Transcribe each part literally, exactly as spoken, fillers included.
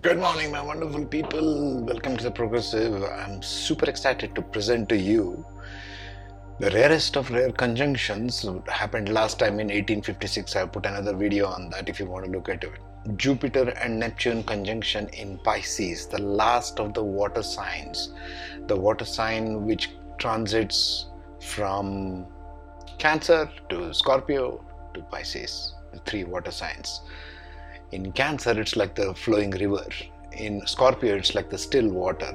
Good morning, my wonderful people. Welcome to The Progressive. I'm super excited to present to you the rarest of rare conjunctions. It happened last time in eighteen fifty-six. I put another video on that if you want to look at it. Jupiter and Neptune conjunction in Pisces, the last of the water signs. The water sign which transits from Cancer to Scorpio to Pisces, the three water signs. In Cancer, it's like the flowing river. In Scorpio, it's like the still water.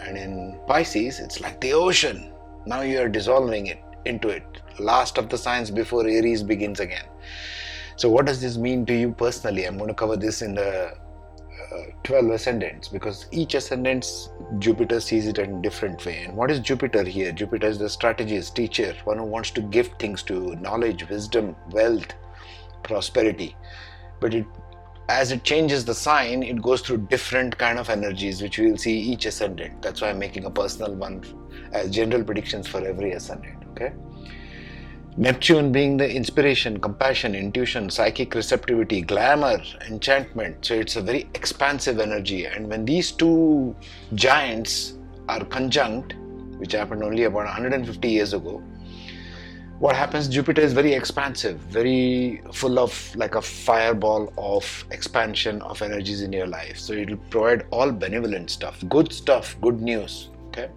And in Pisces, it's like the ocean. Now you are dissolving it into it. Last of the signs before Aries begins again. So what does this mean to you personally? I'm going to cover this in the uh, twelve ascendants, because each ascendant, Jupiter sees it in a different way. And what is Jupiter here? Jupiter is the strategist, teacher, one who wants to give things to knowledge, wisdom, wealth, prosperity. But it As it changes the sign, it goes through different kind of energies, which we will see each ascendant. That's why I'm making a personal one as general predictions for every ascendant. Okay. Neptune being the inspiration, compassion, intuition, psychic receptivity, glamour, enchantment. So it's a very expansive energy. And when these two giants are conjunct, which happened only about one hundred fifty years ago, what happens? Jupiter is very expansive, very full of like a fireball of expansion of energies in your life. So it will provide all benevolent stuff, good stuff, good news, okay?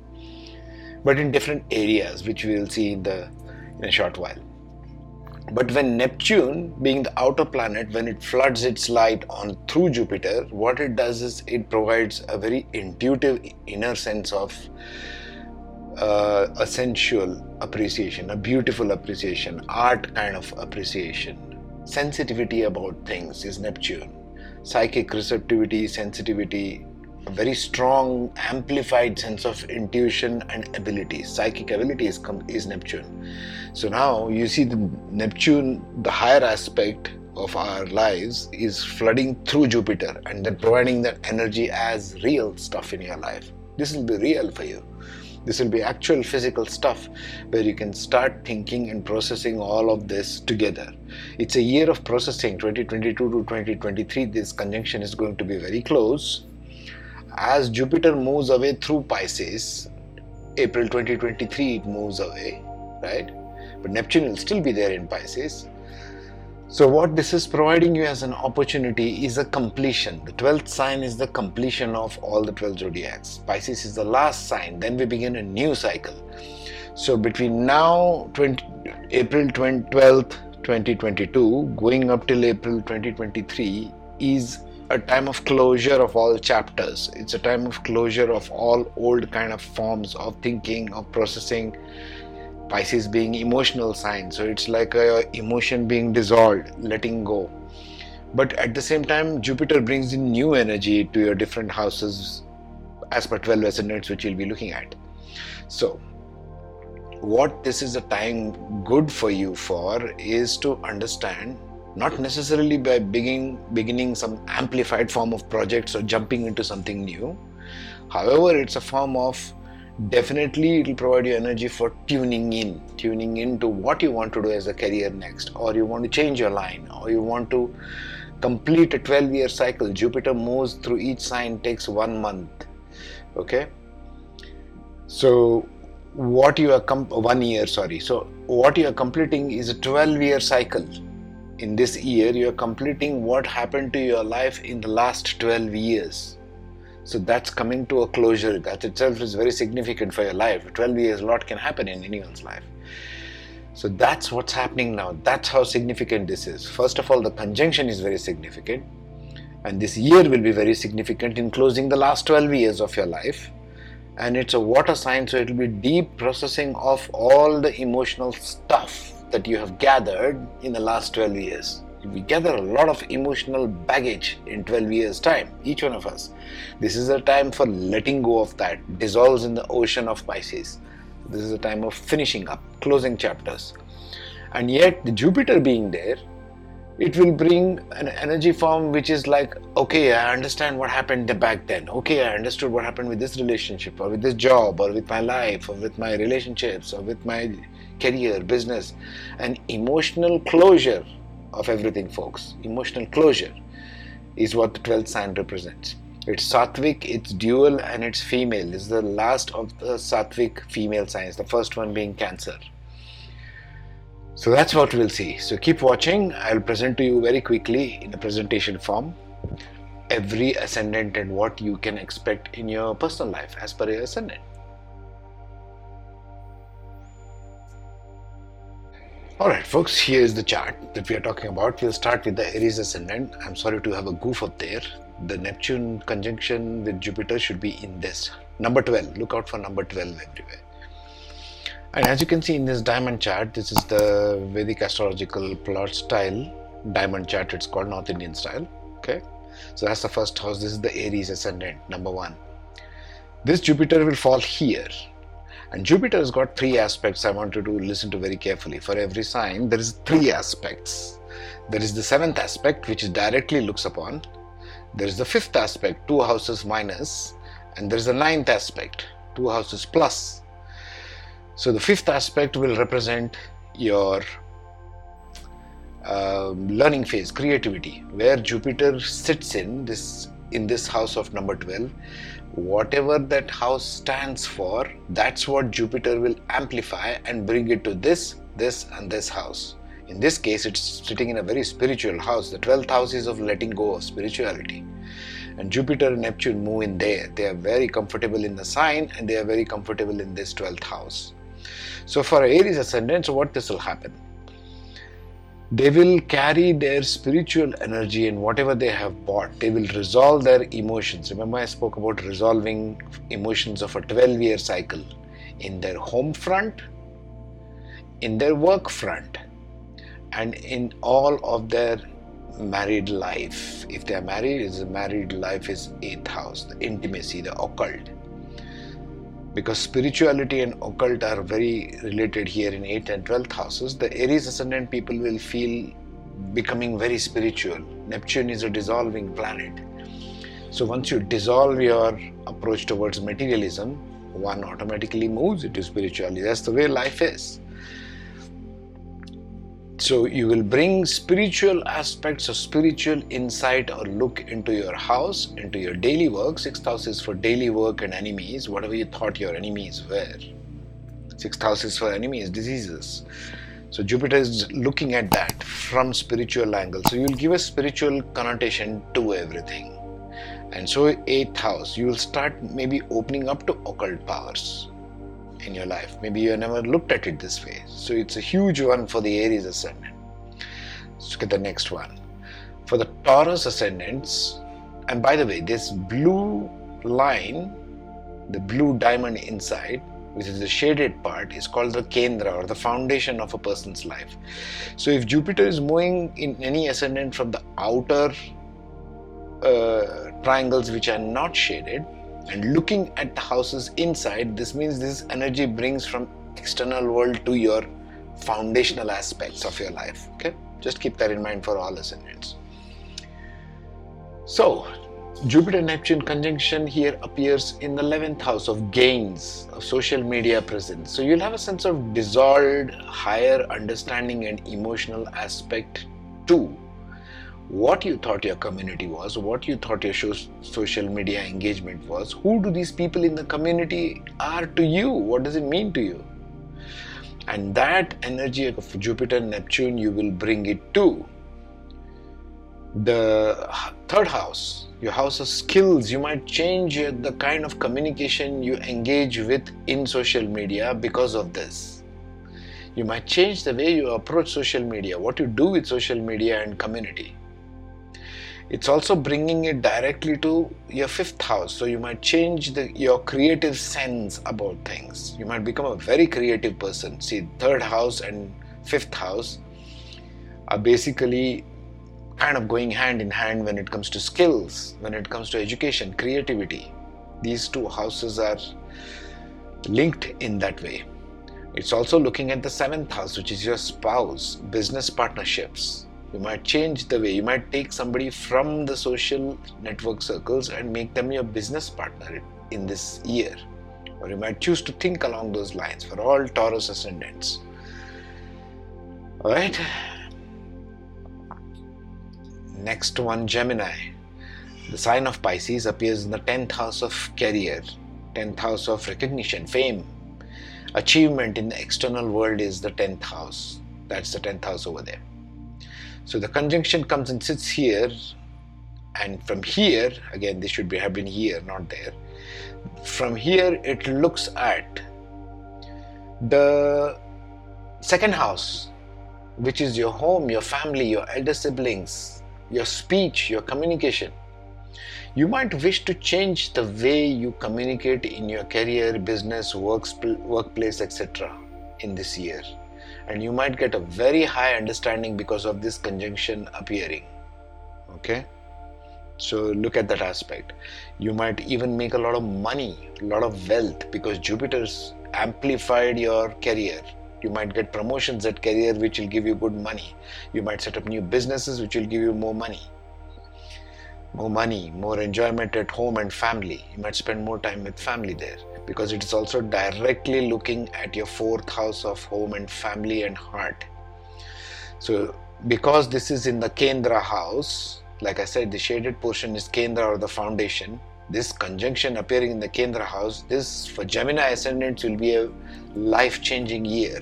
But in different areas, which we will see in the in a short while. But when Neptune, being the outer planet, when it floods its light on through Jupiter, what it does is it provides a very intuitive inner sense of Uh, a sensual appreciation, a beautiful appreciation, art kind of appreciation. Sensitivity about things is Neptune. Psychic receptivity, sensitivity, a very strong amplified sense of intuition and ability. Psychic ability is, is Neptune. So now you see the Neptune, the higher aspect of our lives, is flooding through Jupiter and then providing that energy as real stuff in your life. This will be real for you. This will be actual physical stuff where you can start thinking and processing all of this together. It's a year of processing, twenty twenty-two to twenty twenty-three. This conjunction is going to be very close. As Jupiter moves away through Pisces, April twenty twenty-three, it moves away, right? But Neptune will still be there in Pisces. So what this is providing you as an opportunity is a completion. The twelfth sign is the completion of all the twelve zodiacs. Pisces is the last sign. Then we begin a new cycle. So between now, April twelfth, twenty twenty-two, going up till April twenty twenty-three, is a time of closure of all chapters. It's a time of closure of all old kind of forms of thinking, of processing. Pisces being emotional sign, so it's like a emotion being dissolved, letting go. But at the same time, Jupiter brings in new energy to your different houses as per twelve ascendants, which you'll be looking at. So what this is a time good for you for is to understand, not necessarily by beginning, beginning some amplified form of projects or jumping into something new. However, it's a form of definitely it will provide you energy for tuning in, tuning in to what you want to do as a career next, or you want to change your line, or you want to complete a twelve-year cycle. Jupiter moves through each sign, takes one month. Okay. So what you are com- one year, sorry. So what you are completing is a twelve-year cycle. In this year, you are completing what happened to your life in the last twelve years. So that's coming to a closure. That itself is very significant for your life. twelve years, a lot can happen in anyone's life. So that's what's happening now. That's how significant this is. First of all, the conjunction is very significant. And this year will be very significant in closing the last twelve years of your life. And it's a water sign, so it will be deep processing of all the emotional stuff that you have gathered in the last twelve years. We gather a lot of emotional baggage in twelve years' time, each one of us. This is a time for letting go of that, dissolves in the ocean of Pisces. This is a time of finishing up, closing chapters. And yet, the Jupiter being there, it will bring an energy form which is like, okay, I understand what happened back then. Okay, I understood what happened with this relationship or with this job or with my life or with my relationships or with my career, business. An emotional closure of everything, folks. Emotional closure is what the twelfth sign represents. It's sattvic, it's dual, and it's female. It's the last of the sattvic female signs, the first one being Cancer. So that's what we'll see. So keep watching. I'll present to you very quickly in a presentation form every ascendant and what you can expect in your personal life as per your ascendant. Alright folks, here is the chart that we are talking about. We'll start with the Aries ascendant. I'm sorry to have a goof up there. The Neptune conjunction with Jupiter should be in this. Number twelve. Look out for number twelve everywhere. And as you can see in this diamond chart, this is the Vedic astrological plot style. Diamond chart, it's called North Indian style. Okay. So that's the first house. This is the Aries ascendant, number one. This Jupiter will fall here. And Jupiter has got three aspects I want you to listen to very carefully. For every sign, there is three aspects. There is the seventh aspect, which directly looks upon. There is the fifth aspect, two houses minus. And there is the ninth aspect, two houses plus. So the fifth aspect will represent your uh, learning phase, creativity, where Jupiter sits in this in this house of number twelve. Whatever that house stands for, that's what Jupiter will amplify and bring it to this, this and this house. In this case, it's sitting in a very spiritual house. The twelfth house is of letting go of spirituality. And Jupiter and Neptune move in there. They are very comfortable in the sign and they are very comfortable in this twelfth house. So for Aries ascendant, so what this will happen? They will carry their spiritual energy and whatever they have bought, they will resolve their emotions. Remember, I spoke about resolving emotions of a twelve-year cycle in their home front, in their work front, and in all of their married life. If they are married, is married life is eighth house, the intimacy, the occult. Because spirituality and occult are very related here in eighth and twelfth houses, the Aries ascendant people will feel becoming very spiritual. Neptune is a dissolving planet. So once you dissolve your approach towards materialism, one automatically moves into spirituality. That's the way life is. So you will bring spiritual aspects or spiritual insight or look into your house, into your daily work. Sixth house is for daily work and enemies, whatever you thought your enemies were. Sixth house is for enemies, diseases. So Jupiter is looking at that from spiritual angle. So you'll give a spiritual connotation to everything. And so eighth house, you will start maybe opening up to occult powers in your life. Maybe you have never looked at it this way. So it's a huge one for the Aries ascendant. Let's look at the next one. For the Taurus ascendants, and by the way, this blue line, the blue diamond inside, which is the shaded part, is called the Kendra or the foundation of a person's life. So if Jupiter is moving in any ascendant from the outer uh, triangles which are not shaded, and looking at the houses inside, this means this energy brings from external world to your foundational aspects of your life. Okay, just keep that in mind for all ascendants. So Jupiter-Neptune conjunction here appears in the eleventh house of gains, of social media presence. So you'll have a sense of dissolved, higher understanding and emotional aspect too. What you thought your community was, what you thought your social media engagement was, who do these people in the community are to you, what does it mean to you? And that energy of Jupiter, Neptune, you will bring it to the third house, your house of skills. You might change the kind of communication you engage with in social media because of this. You might change the way you approach social media, what you do with social media and community. It's also bringing it directly to your fifth house. So you might change the, your creative sense about things. You might become a very creative person. See, third house and fifth house are basically kind of going hand in hand when it comes to skills, when it comes to education, creativity. These two houses are linked in that way. It's also looking at the seventh house, which is your spouse, business partnerships. You might change the way. You might take somebody from the social network circles and make them your business partner in this year. Or you might choose to think along those lines for all Taurus ascendants. Alright. Next one, Gemini. The sign of Pisces appears in the tenth house of career, tenth house of recognition, fame. Achievement in the external world is the tenth house. That's the tenth house over there. So the conjunction comes and sits here, and from here, again this should be, have been here, not there. From here it looks at the second house, which is your home, your family, your elder siblings, your speech, your communication. You might wish to change the way you communicate in your career, business, works, workplace, et cetera in this year. And you might get a very high understanding because of this conjunction appearing. Okay? So look at that aspect. You might even make a lot of money, a lot of wealth, because Jupiter's amplified your career. You might get promotions at career which will give you good money. You might set up new businesses which will give you more money. More money, more enjoyment at home and family. You might spend more time with family there, because it is also directly looking at your fourth house of home and family and heart. So because this is in the Kendra house, like I said, the shaded portion is Kendra or the foundation. This conjunction appearing in the Kendra house, this for Gemini ascendants will be a life-changing year.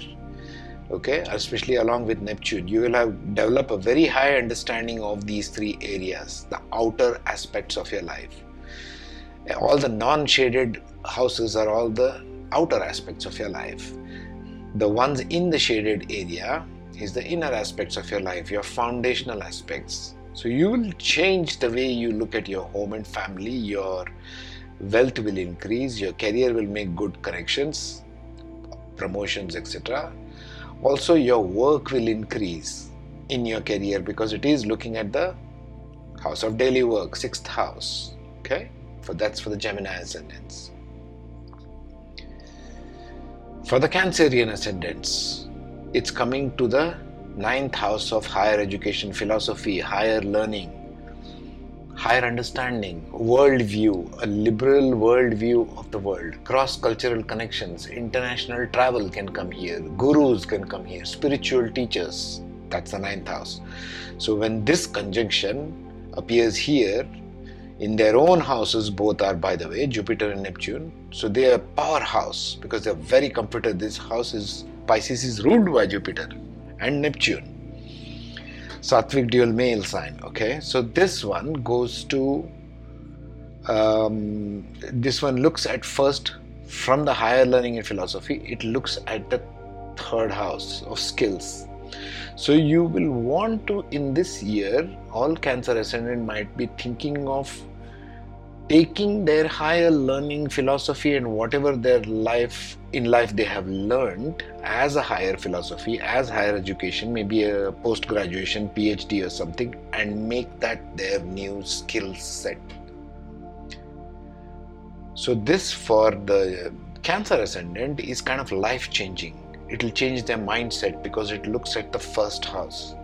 Okay, especially along with Neptune, you will have develop a very high understanding of these three areas, the outer aspects of your life. All the non-shaded houses are all the outer aspects of your life. The ones in the shaded area is the inner aspects of your life, your foundational aspects. So you will change the way you look at your home and family. Your wealth will increase, your career will make good corrections, promotions, et cetera. Also, your work will increase in your career because it is looking at the house of daily work, sixth house. Okay, for that's for the Gemini ascendants. For the Cancerian ascendants, it's coming to the ninth house of higher education, philosophy, higher learning, higher understanding, worldview, a liberal worldview of the world, cross-cultural connections, international travel can come here, gurus can come here, spiritual teachers. That's the ninth house. So when this conjunction appears here, in their own houses, both are, by the way, Jupiter and Neptune. So they are powerhouse because they are very comfortable. This house is, Pisces is ruled by Jupiter and Neptune. Sattvic dual male sign. Okay, so this one goes to um, this one looks at first from the higher learning and philosophy. It looks at the third house of skills. So you will want to, in this year, all Cancer ascendant might be thinking of taking their higher learning, philosophy, and whatever their life in life they have learned as a higher philosophy, as higher education, maybe a post-graduation, P H D or something, and make that their new skill set. So this for the Cancer ascendant is kind of life-changing. It will change their mindset because it looks at the first house.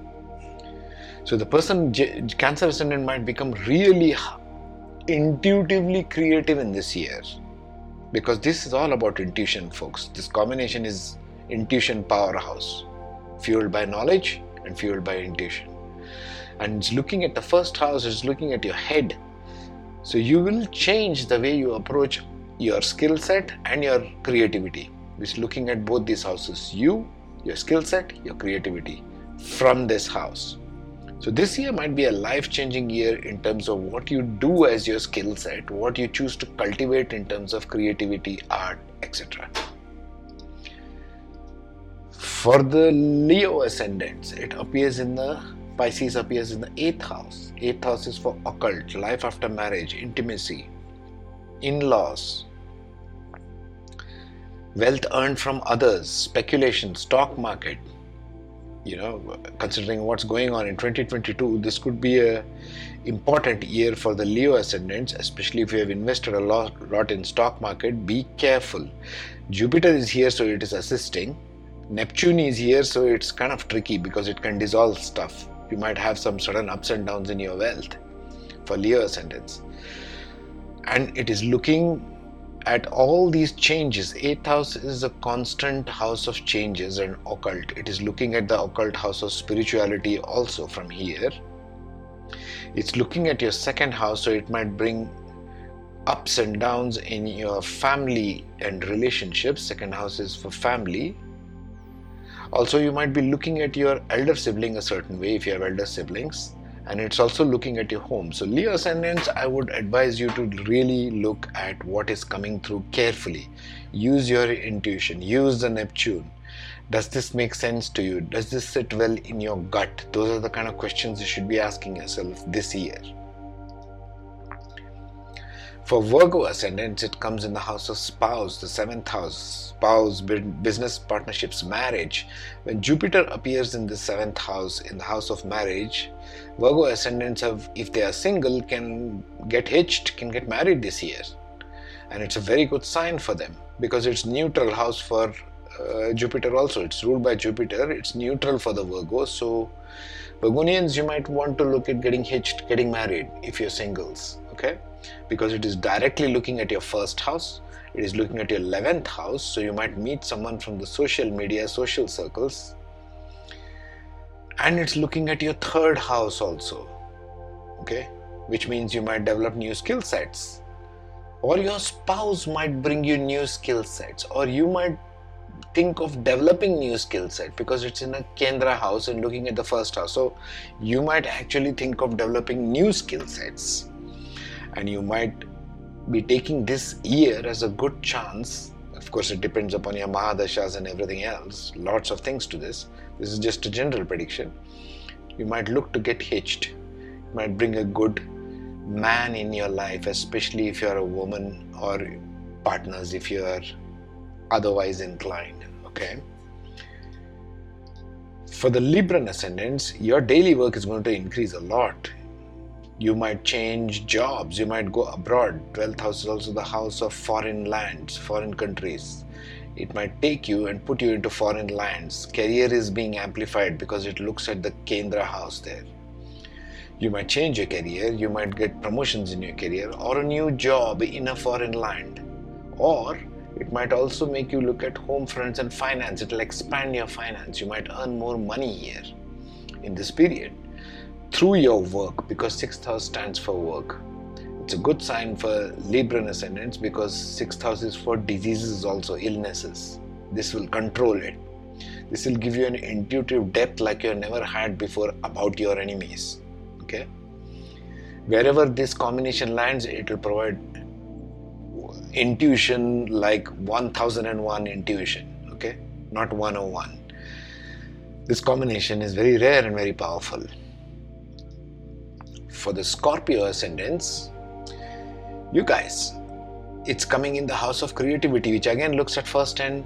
So the person, Cancer ascendant, might become really intuitively creative in this year, because this is all about intuition, folks. This combination is intuition powerhouse, fueled by knowledge and fueled by intuition. And it's looking at the first house, it's looking at your head. So you will change the way you approach your skill set and your creativity. It's looking at both these houses, you, your skill set, your creativity from this house. So this year might be a life-changing year in terms of what you do as your skill set, what you choose to cultivate in terms of creativity, art, et cetera. For the Leo ascendants, it appears in the, Pisces appears in the eighth house. eighth house is for occult, life after marriage, intimacy, in-laws, wealth earned from others, speculation, stock market. You know, considering what's going on in twenty twenty-two, this could be a important year for the Leo ascendants, especially if you have invested a lot, lot in stock market. Be careful. Jupiter is here, so it is assisting. Neptune is here, so it's kind of tricky because it can dissolve stuff. You might have some sudden ups and downs in your wealth for Leo ascendants. And it is looking at all these changes. eighth house is a constant house of changes and occult. It is looking at the occult house of spirituality also from here. It's looking at your second house, so it might bring ups and downs in your family and relationships. Second house is for family. Also, you might be looking at your elder sibling a certain way if you have elder siblings, and it's also looking at your home. So Leo ascendants, I would advise you to really look at what is coming through carefully. Use your intuition, use the Neptune. Does this make sense to you? Does this sit well in your gut? Those are the kind of questions you should be asking yourself this year. For Virgo ascendants, it comes in the house of spouse, the seventh house, spouse, business, partnerships, marriage. When Jupiter appears in the seventh house, in the house of marriage, Virgo ascendants have, if they are single, can get hitched, can get married this year. And it's a very good sign for them because it's neutral house for uh, Jupiter also. It's ruled by Jupiter. It's neutral for the Virgo. So Virgonians, you might want to look at getting hitched, getting married if you're singles. Okay? Because it is directly looking at your first house, it is looking at your eleventh house, so you might meet someone from the social media, social circles, and it's looking at your third house also, okay, which means you might develop new skill sets, or your spouse might bring you new skill sets, or you might think of developing new skill set because it's in a Kendra house and looking at the first house, so you might actually think of developing new skill sets. And you might be taking this year as a good chance. Of course, it depends upon your Mahadashas and everything else. Lots of things to this. This is just a general prediction. You might look to get hitched. You might bring a good man in your life, especially if you're a woman, or partners if you're otherwise inclined. Okay. For the Libran ascendants, your daily work is going to increase a lot. You might change jobs, you might go abroad. twelfth house is also the house of foreign lands, foreign countries. It might take you and put you into foreign lands. Career is being amplified because it looks at the Kendra house there. You might change your career, you might get promotions in your career or a new job in a foreign land. Or it might also make you look at home, friends and finance. It will expand your finance. You might earn more money here in this period. Through your work, because sixth house stands for work. It's a good sign for Libran ascendants because sixth house is for diseases also, illnesses. This will control it. This will give you an intuitive depth like you have never had before about your enemies. Okay? Wherever this combination lands, it will provide intuition like one thousand and one intuition. Okay? Not one oh one. This combination is very rare and very powerful. For the Scorpio ascendants, you guys, it's coming in the house of creativity, which again looks at first and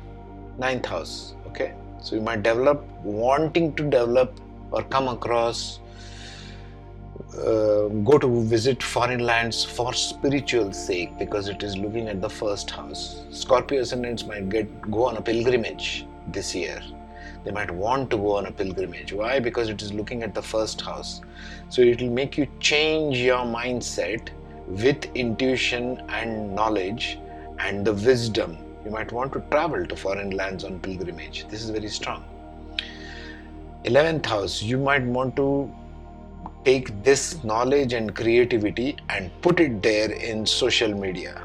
ninth house. Okay, so you might develop, wanting to develop or come across, uh, go to visit foreign lands for spiritual sake because it is looking at the first house. Scorpio ascendants might get go on a pilgrimage this year. They might want to go on a pilgrimage. Why? Because it is looking at the first house. So it will make you change your mindset with intuition and knowledge and the wisdom. You might want to travel to foreign lands on pilgrimage. This is very strong. eleventh house, you might want to take this knowledge and creativity and put it there in social media.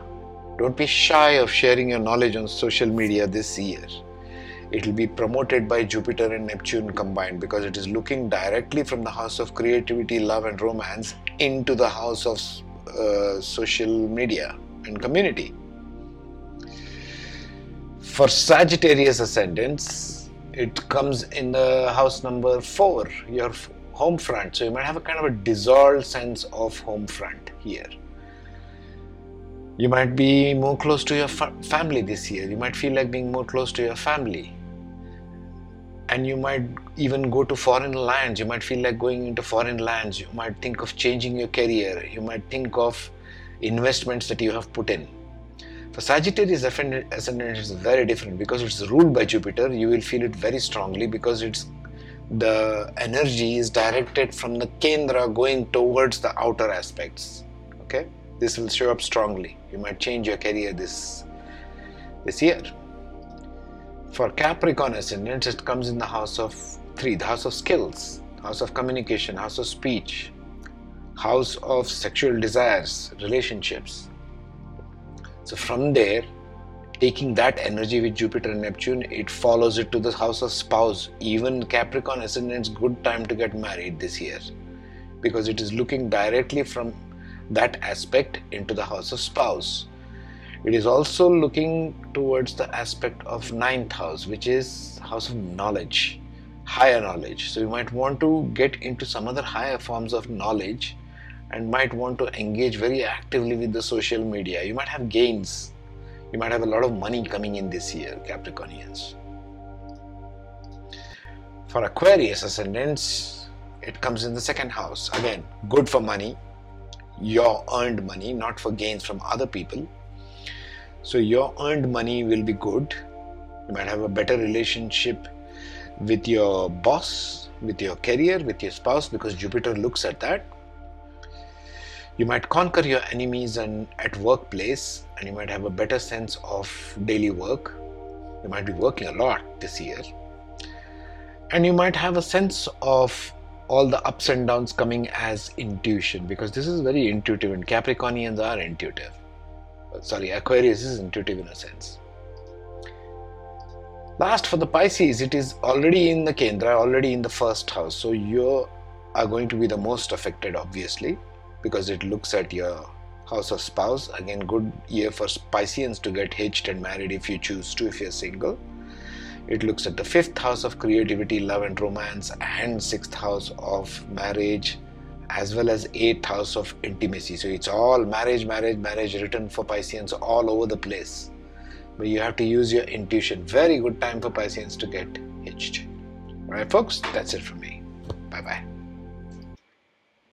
Don't be shy of sharing your knowledge on social media this year. It will be promoted by Jupiter and Neptune combined because it is looking directly from the house of creativity, love and romance into the house of uh, social media and community. For Sagittarius ascendants, it comes in the house number four, your home front. So you might have a kind of a dissolved sense of home front here. You might be more close to your fa- family this year. You might feel like being more close to your family. And you might even go to foreign lands. You might feel like going into foreign lands. You might think of changing your career. You might think of investments that you have put in. For Sagittarius ascendant, it's very different because it's ruled by Jupiter. You will feel it very strongly because it's the energy is directed from the Kendra going towards the outer aspects. Okay, this will show up strongly. You might change your career this this year. For Capricorn ascendants, it comes in the house of three, the house of skills, house of communication, house of speech, house of sexual desires, relationships. So from there, taking that energy with Jupiter and Neptune, it follows it to the house of spouse. Even Capricorn ascendant's good time to get married this year, because it is looking directly from that aspect into the house of spouse. It is also looking towards the aspect of ninth house, which is house of knowledge, higher knowledge. So you might want to get into some other higher forms of knowledge and might want to engage very actively with the social media. You might have gains. You might have a lot of money coming in this year, Capricornians. For Aquarius ascendants, it comes in the second house. Again, good for money, your earned money, not for gains from other people. So your earned money will be good. You might have a better relationship with your boss, with your career, with your spouse, because Jupiter looks at that. You might conquer your enemies and at workplace, and you might have a better sense of daily work. You might be working a lot this year, and you might have a sense of all the ups and downs coming as intuition, because this is very intuitive, and Capricornians are intuitive. Sorry, Aquarius is intuitive in a sense. Last, for the Pisces, it is already in the Kendra, already in the first house, so you are going to be the most affected, obviously, because it looks at your house of spouse. Again, good year for Pisceans to get hitched and married if you choose to, if you're single. It looks at the fifth house of creativity, love and romance, and sixth house of marriage, as well as eighth house of intimacy. So it's all marriage, marriage, marriage written for Pisceans all over the place. But you have to use your intuition. Very good time for Pisceans to get hitched. Alright folks, that's it from me. Bye-bye.